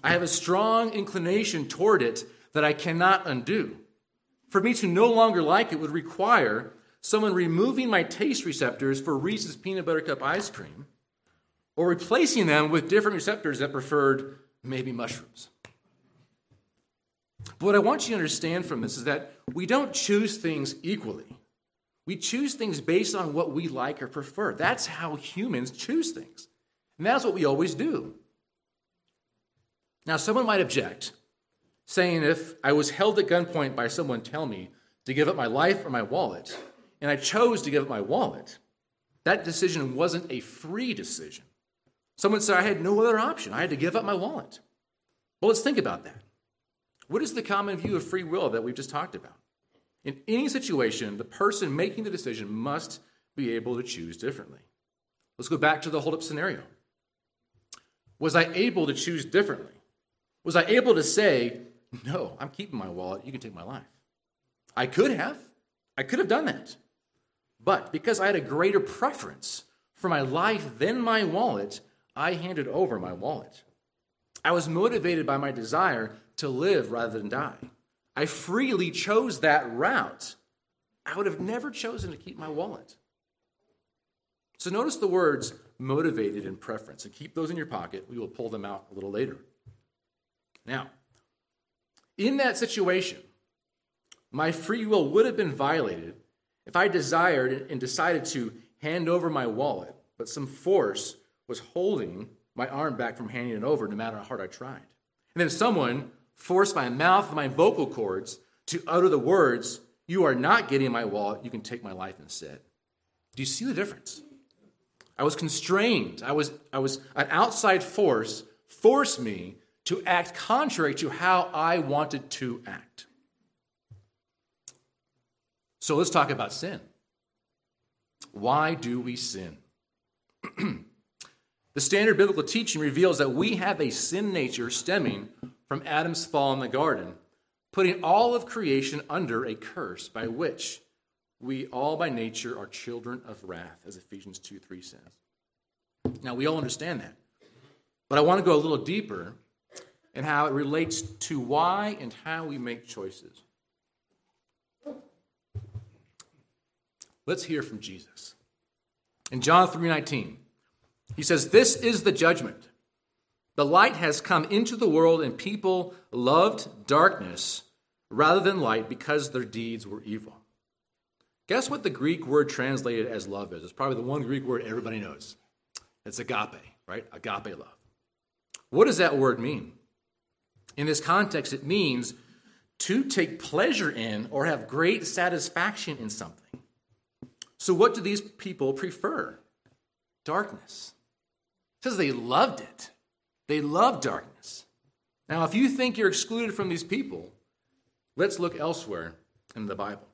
I have a strong inclination toward it that I cannot undo. For me to no longer like it would require someone removing my taste receptors for Reese's peanut butter cup ice cream or replacing them with different receptors that preferred maybe mushrooms. But what I want you to understand from this is that we don't choose things equally. We choose things based on what we like or prefer. That's how humans choose things. And that's what we always do. Now, someone might object, saying if I was held at gunpoint by someone telling me to give up my life or my wallet, and I chose to give up my wallet, that decision wasn't a free decision. Someone said I had no other option. I had to give up my wallet. Well, let's think about that. What is the common view of free will that we've just talked about? In any situation, the person making the decision must be able to choose differently. Let's go back to the hold-up scenario. Was I able to choose differently? Was I able to say, no, I'm keeping my wallet, you can take my life? I could have done that. But because I had a greater preference for my life than my wallet, I handed over my wallet. I was motivated by my desire to live rather than die. I freely chose that route. I would have never chosen to keep my wallet. So notice the words motivated and preference. And keep those in your pocket. We will pull them out a little later. Now, in that situation, my free will would have been violated if I desired and decided to hand over my wallet, but some force was holding my arm back from handing it over no matter how hard I tried. And then someone forced my mouth and my vocal cords to utter the words, you are not getting my wallet, you can take my life instead. Do you see the difference? I was constrained. An outside force forced me to act contrary to how I wanted to act. So let's talk about sin. Why do we sin? The standard biblical teaching reveals that we have a sin nature stemming from Adam's fall in the garden, putting all of creation under a curse by which we all by nature are children of wrath, as Ephesians 2:3 says. Now, we all understand that, but I want to go a little deeper in how it relates to why and how we make choices. Let's hear from Jesus. In John 3:19, he says, "This is the judgment. The light has come into the world, and people loved darkness rather than light because their deeds were evil." Guess what the Greek word translated as love is? It's probably the one Greek word everybody knows. It's agape, right? Agape love. What does that word mean? In this context, it means to take pleasure in or have great satisfaction in something. So what do these people prefer? Darkness. It says they loved it. They love darkness. Now, if you think you're excluded from these people, let's look elsewhere in the Bible.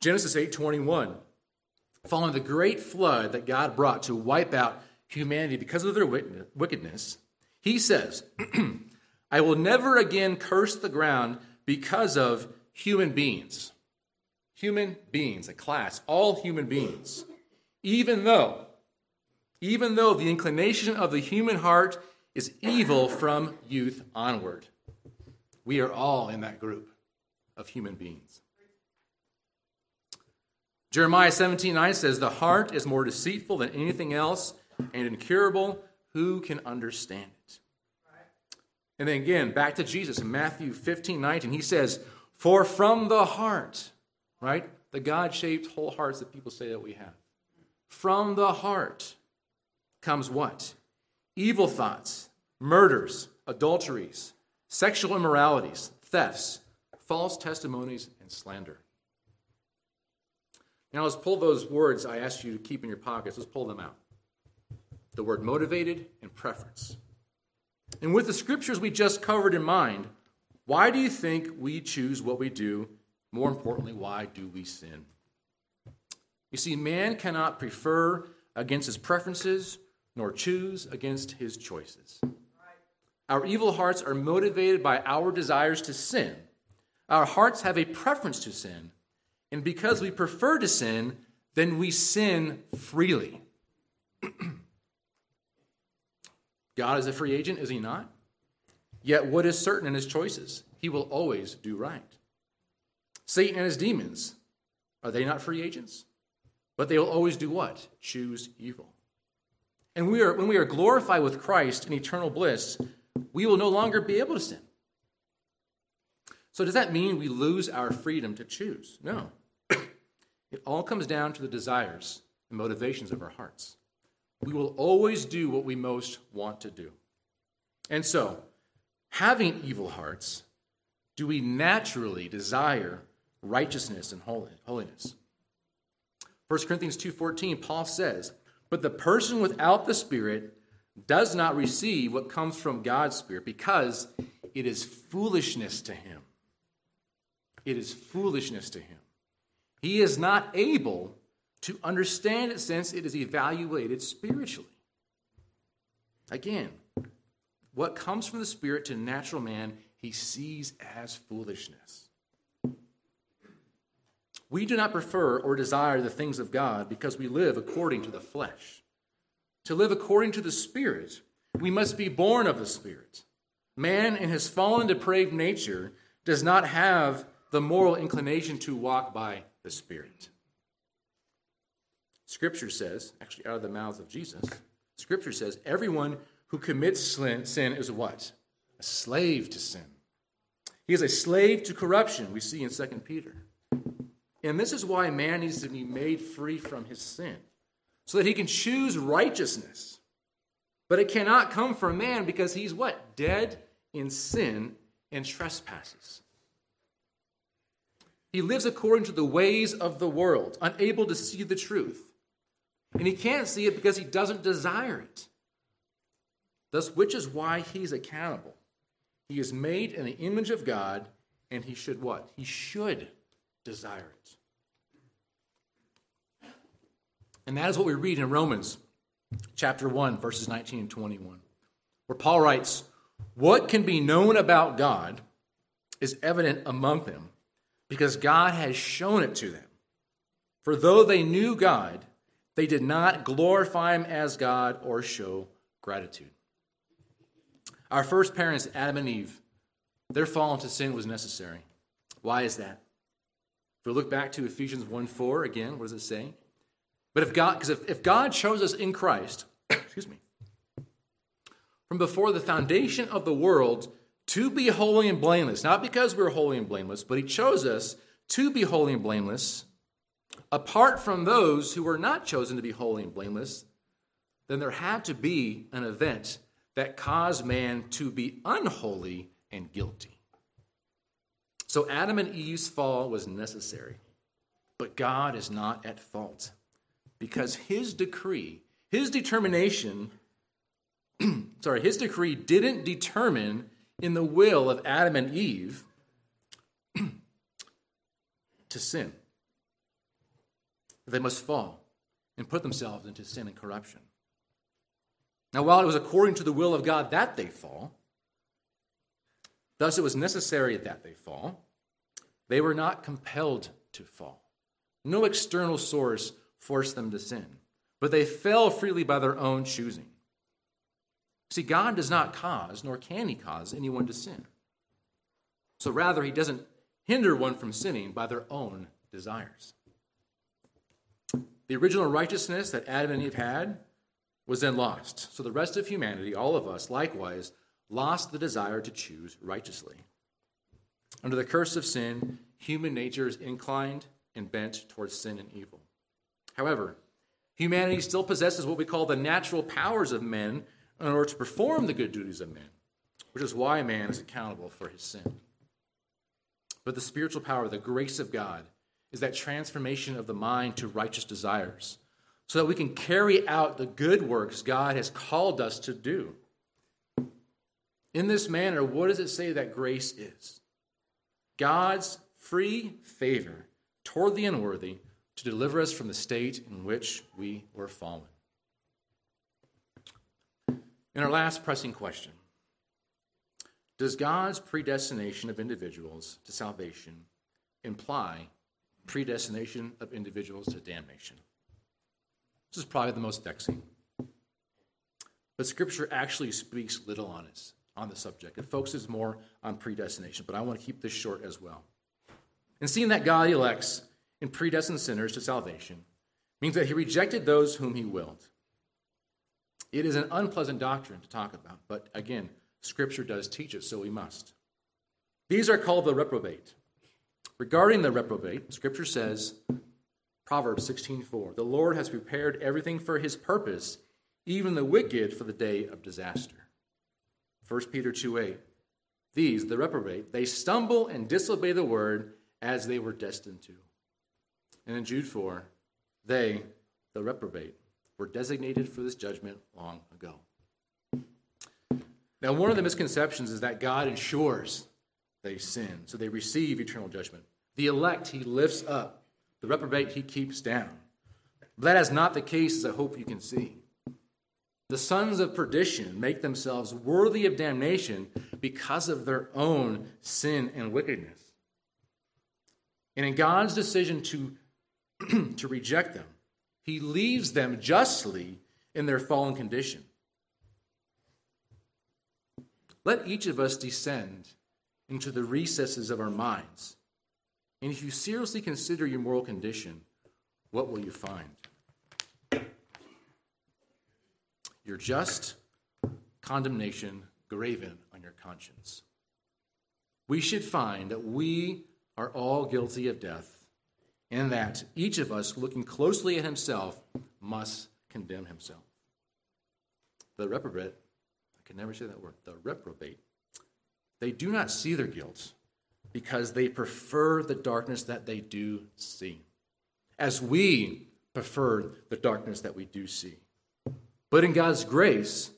Genesis 8:21, following the great flood that God brought to wipe out humanity because of their wickedness, he says, "I will never again curse the ground because of human beings." Human beings, a class, all human beings. Even though the inclination of the human heart is evil from youth onward. We are all in that group of human beings. Jeremiah 17:9 says, "The heart is more deceitful than anything else and incurable. Who can understand it?" And then again, back to Jesus in Matthew 15:19, he says, "For from the heart," right? The God-shaped whole hearts that people say that we have. "From the heart comes" what? "Evil thoughts, murders, adulteries, sexual immoralities, thefts, false testimonies, and slander." Now let's pull those words I asked you to keep in your pockets. Let's pull them out. The word motivated and preference. And with the scriptures we just covered in mind, why do you think we choose what we do? More importantly, why do we sin? You see, man cannot prefer against his preferences nor choose against his choices. Our evil hearts are motivated by our desires to sin. Our hearts have a preference to sin. And because we prefer to sin, then we sin freely. God is a free agent, is he not? Yet what is certain in his choices? He will always do right. Satan and his demons, are they not free agents? But they will always do what? Choose evil. And when we are glorified with Christ in eternal bliss, we will no longer be able to sin. So does that mean we lose our freedom to choose? No. It all comes down to the desires and motivations of our hearts. We will always do what we most want to do. And so, having evil hearts, do we naturally desire righteousness and holiness? 1 Corinthians 2:14, Paul says, "But the person without the Spirit does not receive what comes from God's Spirit because it is foolishness to him." It is foolishness to him. He is not able to understand it since it is evaluated spiritually. Again, what comes from the Spirit to natural man, he sees as foolishness. We do not prefer or desire the things of God because we live according to the flesh. To live according to the Spirit, we must be born of the Spirit. Man in his fallen, depraved nature does not have the moral inclination to walk by the Spirit. Scripture says, actually out of the mouth of Jesus, Scripture says, everyone who commits sin is what? A slave to sin. He is a slave to corruption, we see in 2 Peter. And this is why man needs to be made free from his sin, so that he can choose righteousness. But it cannot come from man because he's what? Dead in sin and trespasses. He lives according to the ways of the world, unable to see the truth. And he can't see it because he doesn't desire it. Thus, which is why he's accountable He is made in the image of God, and he should what? He should desire it. And that is what we read in Romans chapter 1, verses 19 and 21, where Paul writes, "What can be known about God is evident among them, because God has shown it to them. For though they knew God, they did not glorify him as God or show gratitude." Our first parents, Adam and Eve, their fall into sin was necessary. Why is that? If we look back to Ephesians 1:4 again, what does it say? But if God chose us in Christ, from before the foundation of the world to be holy and blameless, not because we're holy and blameless, but he chose us to be holy and blameless, apart from those who were not chosen to be holy and blameless, then there had to be an event that caused man to be unholy and guilty. So Adam and Eve's fall was necessary, but God is not at fault, because his decree, his decree didn't determine in the will of Adam and Eve to sin. They must fall and put themselves into sin and corruption. Now, while it was according to the will of God that they fall, thus it was necessary that they fall, they were not compelled to fall. No external source forced them to sin, but they fell freely by their own choosing. See, God does not cause, nor can he cause, anyone to sin. So rather, he doesn't hinder one from sinning by their own desires. The original righteousness that Adam and Eve had was then lost. So the rest of humanity, all of us, likewise, lost the desire to choose righteously. Under the curse of sin, human nature is inclined and bent towards sin and evil. However, humanity still possesses what we call the natural powers of men in order to perform the good duties of men, which is why man is accountable for his sin. But the spiritual power, the grace of God, is that transformation of the mind to righteous desires, so that we can carry out the good works God has called us to do. In this manner, what does it say that grace is? God's free favor toward the unworthy to deliver us from the state in which we were fallen. And our last pressing question, does God's predestination of individuals to salvation imply predestination of individuals to damnation? This is probably the most vexing. But Scripture actually speaks little on the subject. It focuses more on predestination, but I want to keep this short as well. And seeing that God elects and predestines sinners to salvation means that he rejected those whom he willed. It is an unpleasant doctrine to talk about, but again, Scripture does teach it, so we must. These are called the reprobate. Regarding the reprobate, Scripture says, Proverbs 16:4, "The Lord has prepared everything for his purpose, even the wicked for the day of disaster." 1 Peter 2:8, "These, the reprobate, they stumble and disobey the word as they were destined to." And in Jude 4, "They, the reprobate, were designated for this judgment long ago." Now, one of the misconceptions is that God ensures they sin, so they receive eternal judgment. The elect he lifts up, the reprobate he keeps down. That is not the case, as I hope you can see. The sons of perdition make themselves worthy of damnation because of their own sin and wickedness. And in God's decision to reject them, he leaves them justly in their fallen condition. Let each of us descend into the recesses of our minds, and if you seriously consider your moral condition, what will you find? Your just condemnation graven on your conscience. We should find that we are all guilty of death, and that each of us, looking closely at himself, must condemn himself. The reprobate, I can never say that word, the reprobate, they do not see their guilt, because they prefer the darkness that they do see, as we prefer the darkness that we do see. But in God's grace,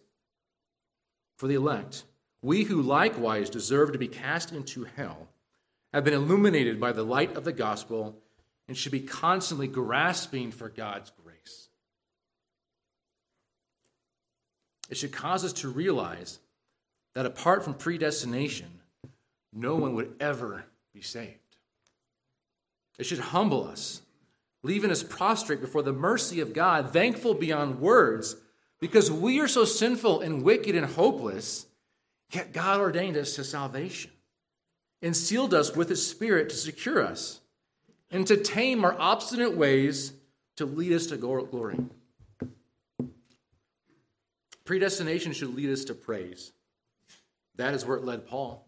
for the elect, we who likewise deserve to be cast into hell have been illuminated by the light of the gospel and should be constantly grasping for God's grace. It should cause us to realize that apart from predestination, no one would ever be saved. It should humble us, leaving us prostrate before the mercy of God, thankful beyond words, because we are so sinful and wicked and hopeless, yet God ordained us to salvation and sealed us with his Spirit to secure us and to tame our obstinate ways to lead us to glory. Predestination should lead us to praise. That is where it led Paul.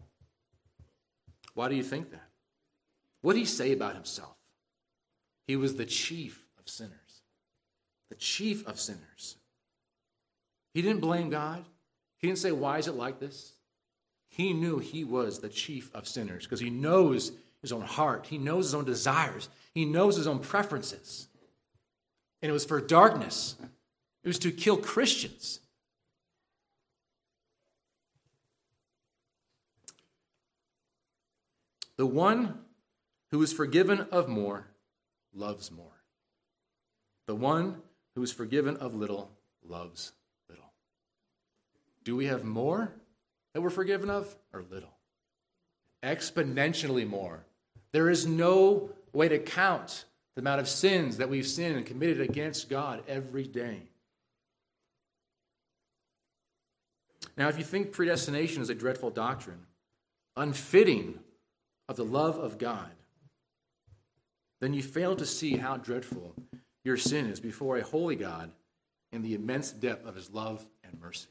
Why do you think that? What did he say about himself? He was the chief of sinners. The chief of sinners. He didn't blame God. He didn't say, why is it like this? He knew he was the chief of sinners because he knows his own heart. He knows his own desires. He knows his own preferences. And it was for darkness. It was to kill Christians. The one who is forgiven of more loves more. The one who is forgiven of little loves little. Do we have more that we're forgiven of or little? Exponentially more. There is no way to count the amount of sins that we've sinned and committed against God every day. Now, if you think predestination is a dreadful doctrine, unfitting of the love of God, then you fail to see how dreadful your sin is before a holy God and the immense depth of his love and mercy.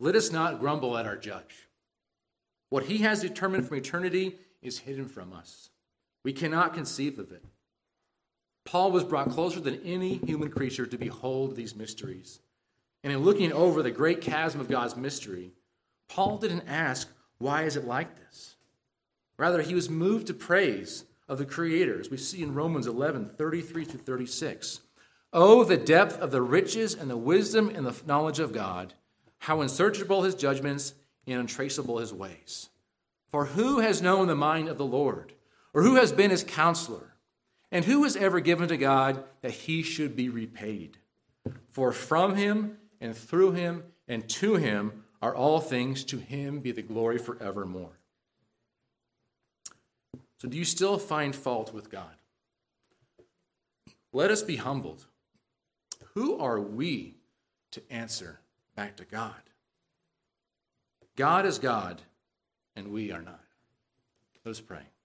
Let us not grumble at our judge. What he has determined from eternity is hidden from us. We cannot conceive of it. Paul was brought closer than any human creature to behold these mysteries. And in looking over the great chasm of God's mystery, Paul didn't ask, why is it like this? Rather, he was moved to praise of the Creator, as we see in Romans 11, 33-36. Oh, the depth of the riches and the wisdom and the knowledge of God, how unsearchable his judgments and untraceable his ways. For who has known the mind of the Lord, or who has been his counselor? And who has ever given to God that he should be repaid? For from him and through him and to him are all things, to him be the glory forevermore. So do you still find fault with God? Let us be humbled. Who are we to answer back to God? God is God, and we are not. Let us pray.